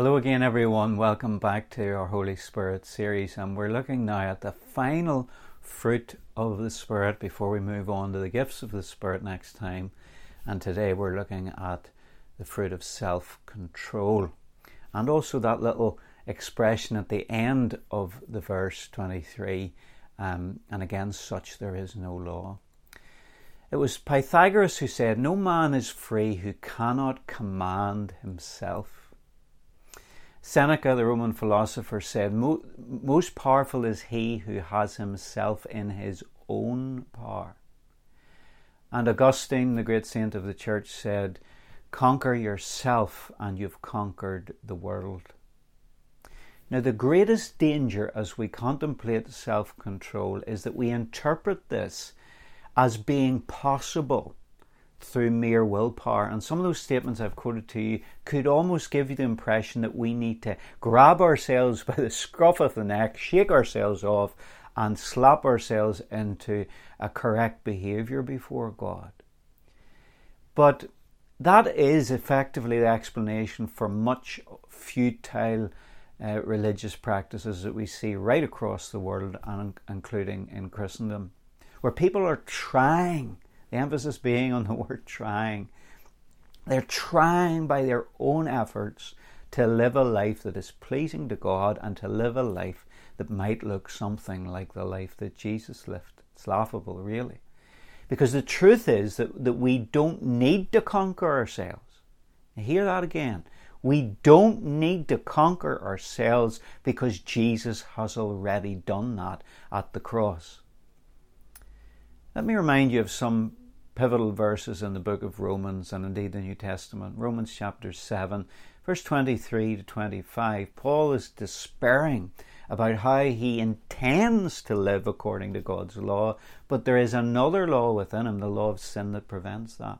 Hello again everyone, welcome back to our Holy Spirit series, and we're looking now at the final fruit of the Spirit before we move on to the gifts of the Spirit next time. And today we're looking at the fruit of self-control, and also that little expression at the end of the verse 23, and against such there is no law. It was Pythagoras who said, "No man is free who cannot command himself." Seneca, the Roman philosopher, said, "Most powerful is he who has himself in his own power." And Augustine, the great saint of the church, said, "Conquer yourself and you've conquered the world." Now, the greatest danger as we contemplate self-control is that we interpret this as being possible through mere willpower. And some of those statements I've quoted to you could almost give you the impression that we need to grab ourselves by the scruff of the neck, shake ourselves off, and slap ourselves into a correct behaviour before God. But that is effectively the explanation for much futile religious practices that we see right across the world, and including in Christendom, where people are trying. The emphasis being on the word trying. They're trying by their own efforts to live a life that is pleasing to God, and to live a life that might look something like the life that Jesus lived. It's laughable, really. Because the truth is that we don't need to conquer ourselves. Now, hear that again. We don't need to conquer ourselves because Jesus has already done that at the cross. Let me remind you of some pivotal verses in the book of Romans, and indeed the New Testament. Romans chapter 7, verse 23 to 25. Paul is despairing about how he intends to live according to God's law, but there is another law within him, the law of sin, that prevents that.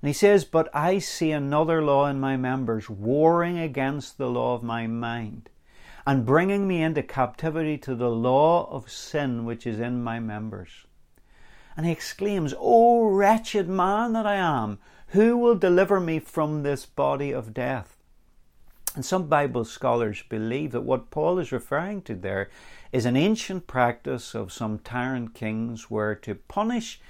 And he says, "But I see another law in my members, warring against the law of my mind, and bringing me into captivity to the law of sin which is in my members." And he exclaims, "O wretched man that I am, who will deliver me from this body of death?" And some Bible scholars believe that what Paul is referring to there is an ancient practice of some tyrant kings, where to punish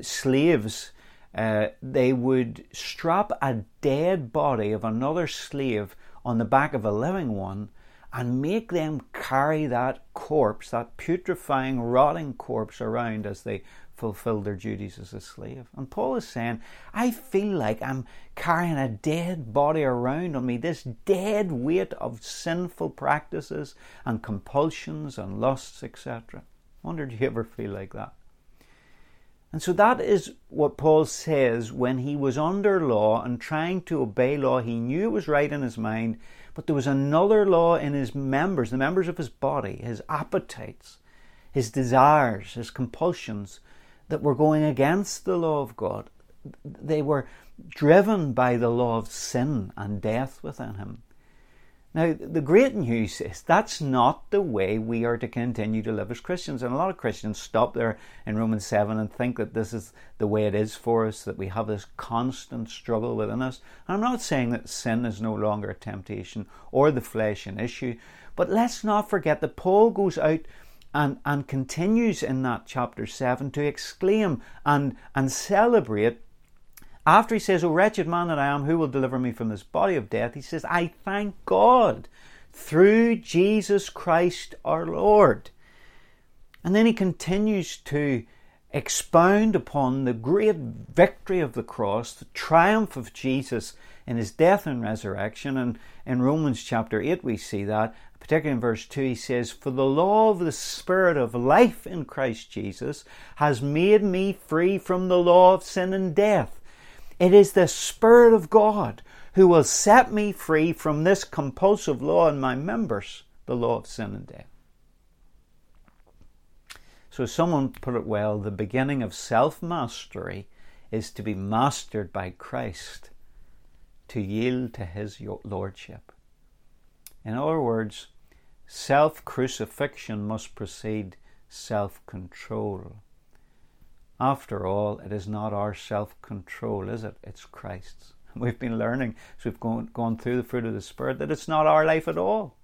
slaves, they would strap a dead body of another slave on the back of a living one, and make them carry that corpse, that putrefying, rotting corpse, around as they fulfilled their duties as a slave. And Paul is saying, I feel like I'm carrying a dead body around on me, this dead weight of sinful practices and compulsions and lusts, etc. I wonder, do you ever feel like that? And so that is what Paul says when he was under law and trying to obey law. He knew it was right in his mind, but there was another law in his members, the members of his body, his appetites, his desires, his compulsions, that were going against the law of God. They were driven by the law of sin and death within him. Now, the great news is that's not the way we are to continue to live as Christians. And a lot of Christians stop there in Romans 7 and think that this is the way it is for us, that we have this constant struggle within us. And I'm not saying that sin is no longer a temptation or the flesh an issue, but let's not forget that Paul goes out and continues in that chapter 7 to exclaim and celebrate. After he says, "O wretched man that I am, who will deliver me from this body of death?" He says, "I thank God through Jesus Christ our Lord." And then he continues to expound upon the great victory of the cross, the triumph of Jesus in his death and resurrection. And in Romans chapter 8 we see that, particularly in verse 2, he says, "For the law of the Spirit of life in Christ Jesus has made me free from the law of sin and death. It is the Spirit of God who will set me free from this compulsive law in my members, the law of sin and death." So someone put it well, the beginning of self-mastery is to be mastered by Christ, to yield to his lordship. In other words, self-crucifixion must precede self-control. After all, it is not our self-control, is it? It's Christ's. we've been learning as we've gone through the fruit of the Spirit, that it's not our life at all.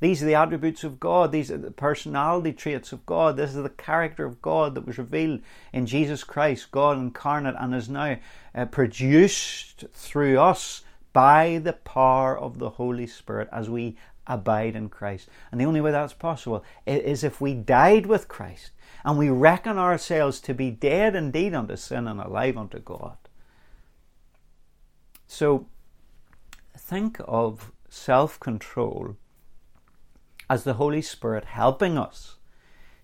These are the attributes of God. These are the personality traits of God. This is the character of God that was revealed in Jesus Christ, God incarnate, and is now produced through us by the power of the Holy Spirit as we abide in Christ. And the only way that's possible is if we died with Christ and we reckon ourselves to be dead indeed unto sin and alive unto God. So think of self-control as the Holy Spirit helping us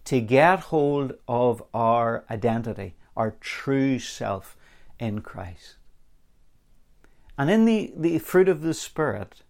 to get hold of our identity, our true self in Christ. And in the fruit of the Spirit,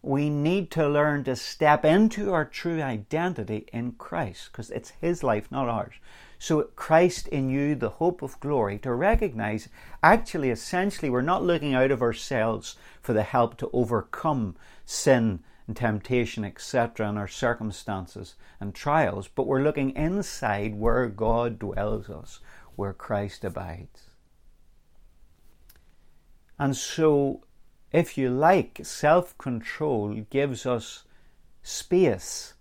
we need to learn to step into our true identity in Christ, because it's His life, not ours. So Christ in you, the hope of glory, to recognize actually, essentially, we're not looking out of ourselves for the help to overcome sin and temptation, etc., and our circumstances and trials, but we're looking inside where God dwells us, where Christ abides. And so, if you like, self-control gives us space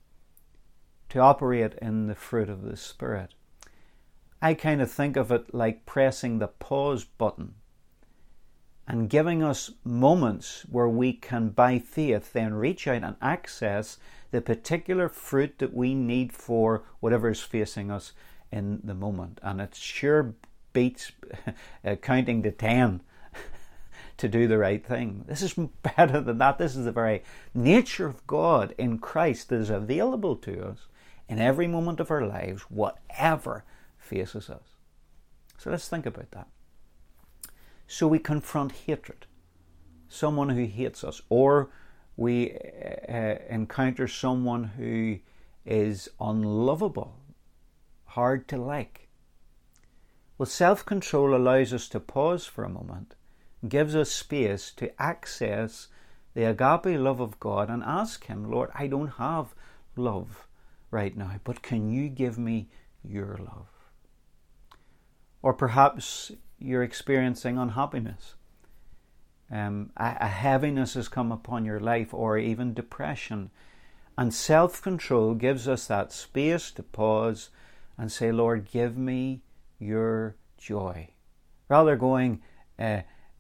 to operate in the fruit of the Spirit. I kind of think of it like pressing the pause button and giving us moments where we can, by faith, then reach out and access the particular fruit that we need for whatever is facing us in the moment. And it sure beats counting to 10. To do the right thing. This is better than that. This is the very nature of God in Christ that is available to us in every moment of our lives, whatever faces us. So let's think about that. So we confront hatred, someone who hates us, or we encounter someone who is unlovable, hard to like. Well, self-control allows us to pause for a moment, gives us space to access the agape love of God and ask Him, Lord, I don't have love right now, but can you give me your love? Or perhaps you're experiencing unhappiness. A heaviness has come upon your life, or even depression. And self-control gives us that space to pause and say, Lord, give me your joy. Rather going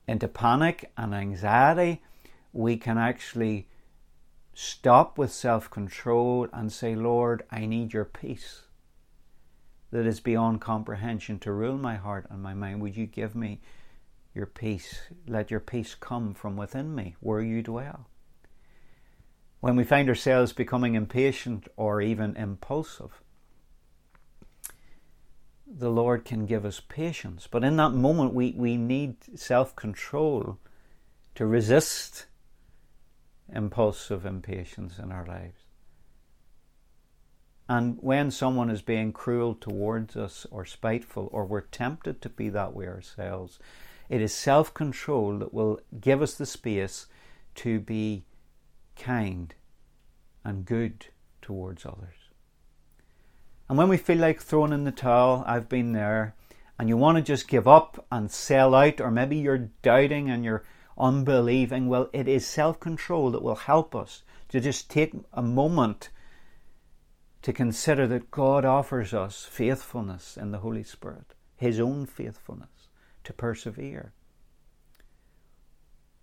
into panic and anxiety, we can actually stop with self-control and say, Lord, I need your peace that is beyond comprehension to rule my heart and my mind. Would you give me your peace? Let your peace come from within me, where you dwell. When we find ourselves becoming impatient or even impulsive, the Lord can give us patience. But in that moment, we need self-control to resist impulsive impatience in our lives. And when someone is being cruel towards us or spiteful, or we're tempted to be that way ourselves, it is self-control that will give us the space to be kind and good towards others. And when we feel like throwing in the towel, I've been there, and you want to just give up and sell out, or maybe you're doubting and you're unbelieving, well, it is self-control that will help us to just take a moment to consider that God offers us faithfulness in the Holy Spirit, His own faithfulness, to persevere.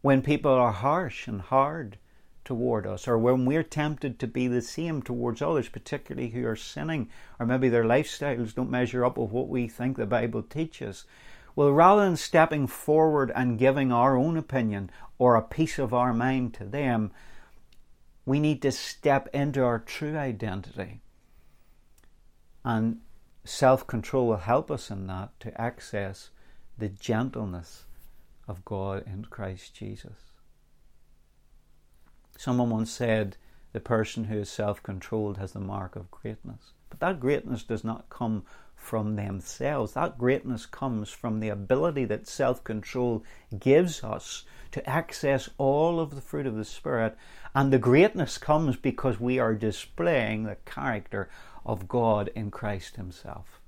When people are harsh and hard toward us, or when we're tempted to be the same towards others, particularly who are sinning, or maybe their lifestyles don't measure up with what we think the Bible teaches, well, rather than stepping forward and giving our own opinion or a piece of our mind to them, we need to step into our true identity. And self-control will help us in that, to access the gentleness of God in Christ Jesus. Someone once said, the person who is self-controlled has the mark of greatness. But that greatness does not come from themselves. That greatness comes from the ability that self-control gives us to access all of the fruit of the Spirit. And the greatness comes because we are displaying the character of God in Christ Himself.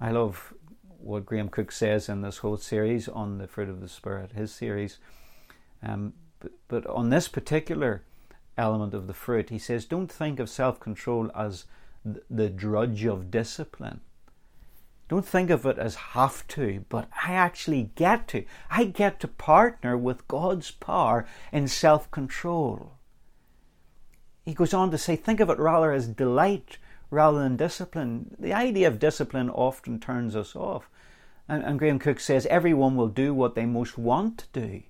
I love what Graham Cook says in this whole series on the fruit of the Spirit, his series. But on this particular element of the fruit, he says, don't think of self-control as the drudge of discipline. Don't think of it as have to, but I actually get to. I get to partner with God's power in self-control. He goes on to say, think of it rather as delight rather than discipline. The idea of discipline often turns us off. And Graham Cook says, everyone will do what they most want to do.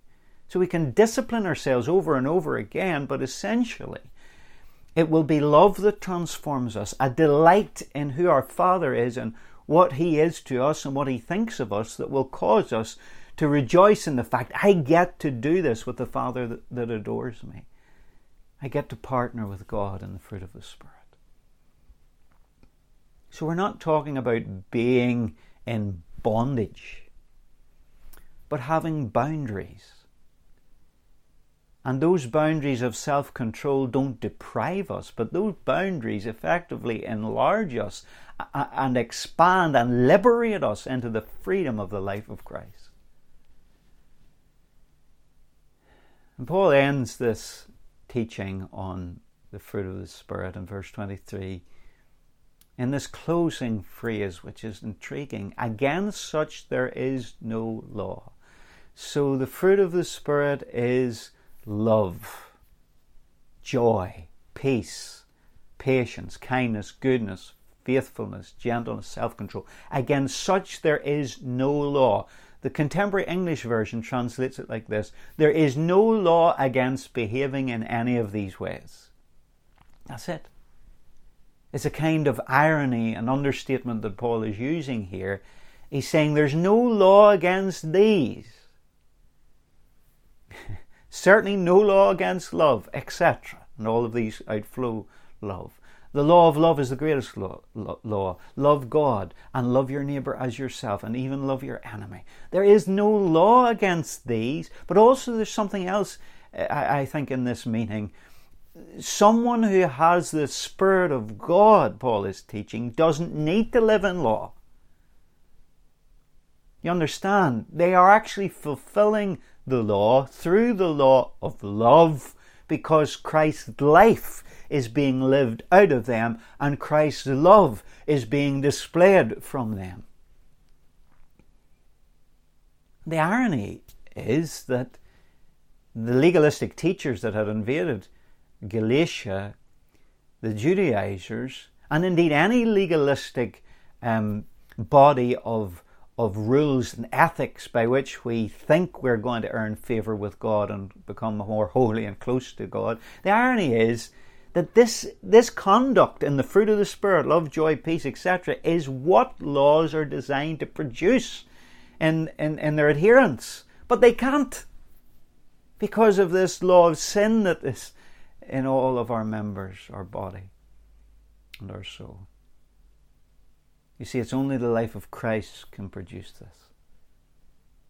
So we can discipline ourselves over and over again, but essentially it will be love that transforms us, a delight in who our Father is and what He is to us and what He thinks of us, that will cause us to rejoice in the fact, I get to do this with the Father that adores me. I get to partner with God in the fruit of the Spirit. So we're not talking about being in bondage, but having boundaries. And those boundaries of self-control don't deprive us, but those boundaries effectively enlarge us and expand and liberate us into the freedom of the life of Christ. And Paul ends this teaching on the fruit of the Spirit in verse 23 in this closing phrase, which is intriguing. Against such there is no law. So the fruit of the Spirit is love, joy, peace, patience, kindness, goodness, faithfulness, gentleness, self-control. Against such there is no law. The contemporary English version translates it like this: there is no law against behaving in any of these ways. That's it. It's a kind of irony and understatement that Paul is using here. He's saying there's no law against these. Certainly no law against love, etc. And all of these outflow love. The law of love is the greatest law. Love God and love your neighbour as yourself, and even love your enemy. There is no law against these, but also there's something else, I think, in this meaning. Someone who has the Spirit of God, Paul is teaching, doesn't need to live in law. You understand? They are actually fulfilling the law through the law of love, because Christ's life is being lived out of them and Christ's love is being displayed from them. The irony is that the legalistic teachers that had invaded Galatia, the Judaizers, and indeed any legalistic body of rules and ethics by which we think we're going to earn favour with God and become more holy and close to God. The irony is that this conduct in the fruit of the Spirit, love, joy, peace, etc., is what laws are designed to produce in their adherents. But they can't, because of this law of sin that is in all of our members, our body and our soul. You see, it's only the life of Christ can produce this.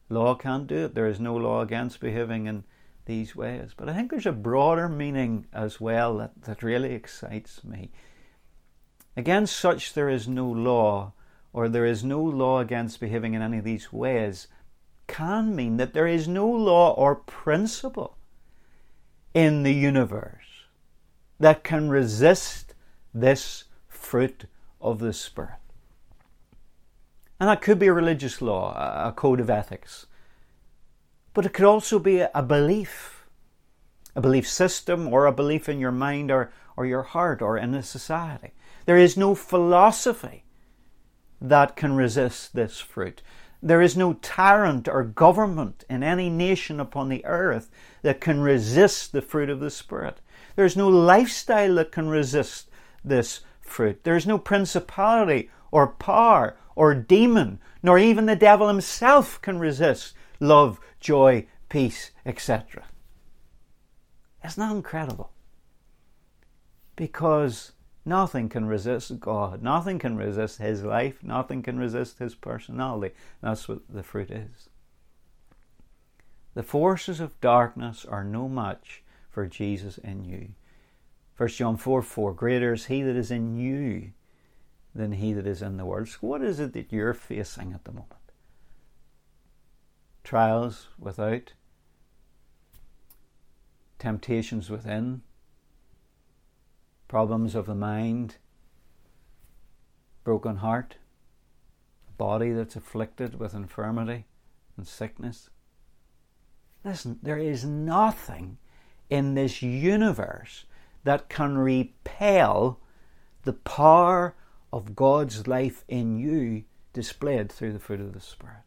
Law can't do it. There is no law against behaving in these ways. But I think there's a broader meaning as well that really excites me. Against such there is no law, or there is no law against behaving in any of these ways, can mean that there is no law or principle in the universe that can resist this fruit of the Spirit. And that could be a religious law, a code of ethics. But it could also be a belief system, or a belief in your mind or your heart or in a society. There is no philosophy that can resist this fruit. There is no tyrant or government in any nation upon the earth that can resist the fruit of the Spirit. There is no lifestyle that can resist this fruit. There is no principality or power or demon, nor even the devil himself can resist love, joy, peace, etc. It's not incredible? Because nothing can resist God, nothing can resist His life, nothing can resist His personality. That's what the fruit is. The forces of darkness are no match for Jesus in you. 1 John 4:4, greater is He that is in you than he that is in the world. So what is it that you're facing at the moment? Trials without, temptations within, problems of the mind, broken heart, a body that's afflicted with infirmity and sickness. Listen, there is nothing in this universe that can repel the power of God's life in you displayed through the fruit of the Spirit.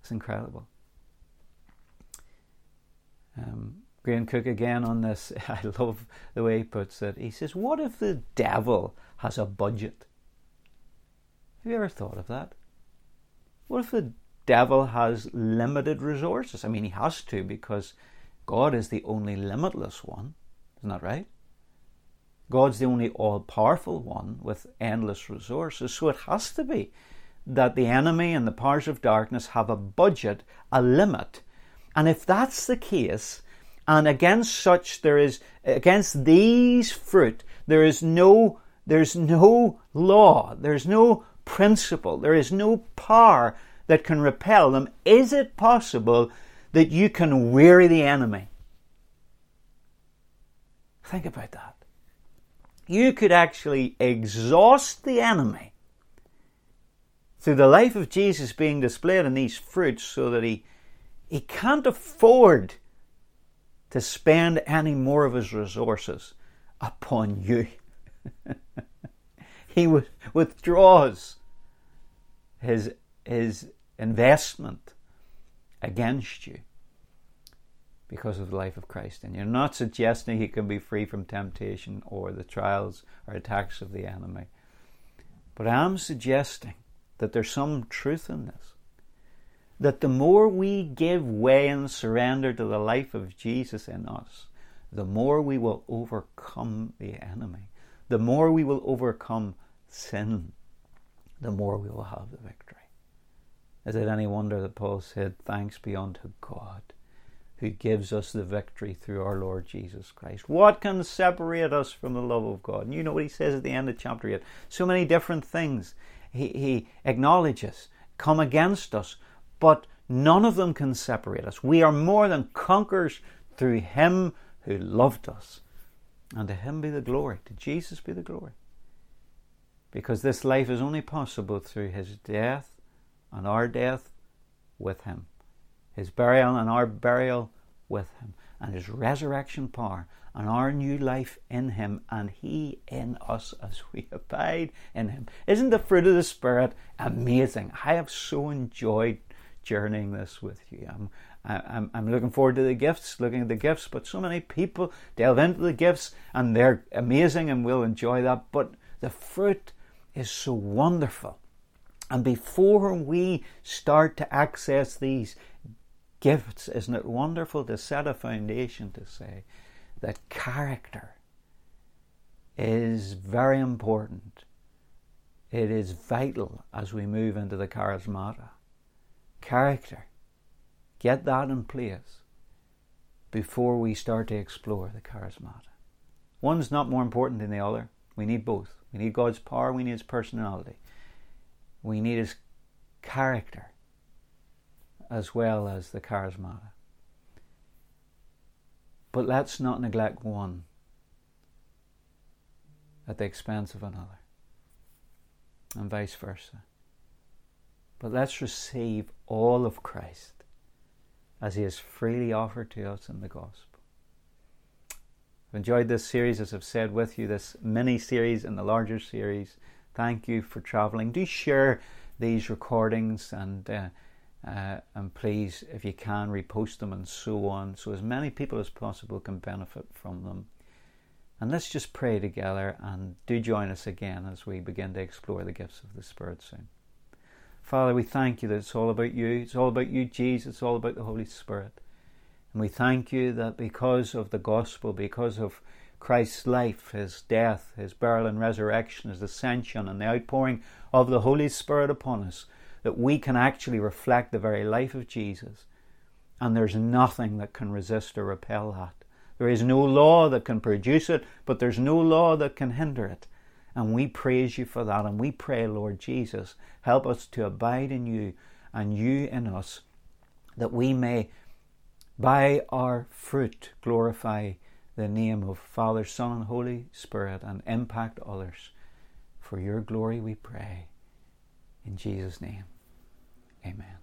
It's incredible. Graham Cook again on this, I love the way he puts it. He says, what if the devil has a budget? Have you ever thought of that? What if the devil has limited resources? I mean, he has to, because God is the only limitless one. Isn't that right? God's the only all-powerful one with endless resources. So it has to be that the enemy and the powers of darkness have a budget, a limit. And if that's the case, and against these fruit, there's no law, there's no principle, there is no power that can repel them, is it possible that you can weary the enemy? Think about that. You could actually exhaust the enemy through the life of Jesus being displayed in these fruits, so that he can't afford to spend any more of his resources upon you. He withdraws his investment against you because of the life of Christ. And you're not suggesting he can be free from temptation or the trials or attacks of the enemy. But I am suggesting that there's some truth in this. That the more we give way and surrender to the life of Jesus in us, the more we will overcome the enemy. The more we will overcome sin, the more we will have the victory. Is it any wonder that Paul said, thanks be unto God, who gives us the victory through our Lord Jesus Christ. What can separate us from the love of God? And you know what he says at the end of chapter 8. So many different things he acknowledges come against us, but none of them can separate us. We are more than conquerors through him who loved us. And to him be the glory. To Jesus be the glory. Because this life is only possible through his death and our death with him. His burial and our burial with him. And his resurrection power and our new life in him. And he in us as we abide in him. Isn't the fruit of the Spirit amazing? I have so enjoyed journeying this with you. I'm looking forward to the gifts, looking at the gifts, but so many people delve into the gifts and they're amazing and we'll enjoy that, but the fruit is so wonderful. And before we start to access these gifts, isn't it wonderful to set a foundation to say that character is very important. It is vital as we move into the charismata. Character. Get that in place before we start to explore the charismata. One's not more important than the other. We need both. We need God's power. We need his personality. We need his character as well as the charismata. But let's not neglect one at the expense of another, and vice versa. But let's receive all of Christ as he is freely offered to us in the gospel. I've enjoyed this series, as I've said with you, this mini-series and the larger series. Thank you for travelling. Do share these recordings and please, if you can, repost them and so on, so as many people as possible can benefit from them. And let's just pray together, and do join us again as we begin to explore the gifts of the Spirit soon. Father, we thank you that it's all about you. It's all about you, Jesus. It's all about the Holy Spirit. And we thank you that because of the gospel, because of Christ's life, his death, his burial and resurrection, his ascension, and the outpouring of the Holy Spirit upon us, that we can actually reflect the very life of Jesus. And there's nothing that can resist or repel that. There is no law that can produce it, but there's no law that can hinder it. And we praise you for that. And we pray, Lord Jesus, help us to abide in you and you in us, that we may, by our fruit, glorify the name of Father, Son, and Holy Spirit, and impact others. For your glory we pray. In Jesus' name, amen.